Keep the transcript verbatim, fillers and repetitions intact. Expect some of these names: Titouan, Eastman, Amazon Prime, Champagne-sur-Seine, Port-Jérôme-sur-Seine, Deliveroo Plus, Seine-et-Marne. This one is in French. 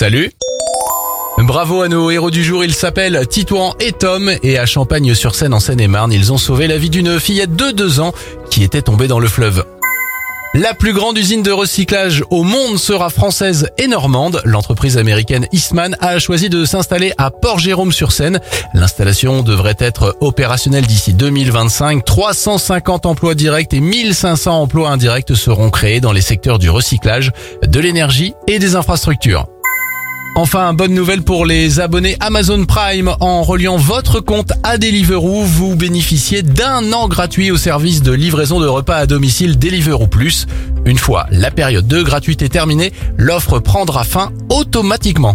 Salut. Bravo à nos héros du jour, ils s'appellent Titouan et Tom et à Champagne-sur-Seine en Seine-et-Marne, ils ont sauvé la vie d'une fillette de deux ans qui était tombée dans le fleuve. La plus grande usine de recyclage au monde sera française et normande. L'entreprise américaine Eastman a choisi de s'installer à Port-Jérôme-sur-Seine. L'installation devrait être opérationnelle d'ici deux mille vingt-cinq. trois cent cinquante emplois directs et mille cinq cents emplois indirects seront créés dans les secteurs du recyclage, de l'énergie et des infrastructures. Enfin, bonne nouvelle pour les abonnés Amazon Prime. En reliant votre compte à Deliveroo, vous bénéficiez d'un an gratuit au service de livraison de repas à domicile Deliveroo Plus. Une fois la période de gratuité terminée, l'offre prendra fin automatiquement.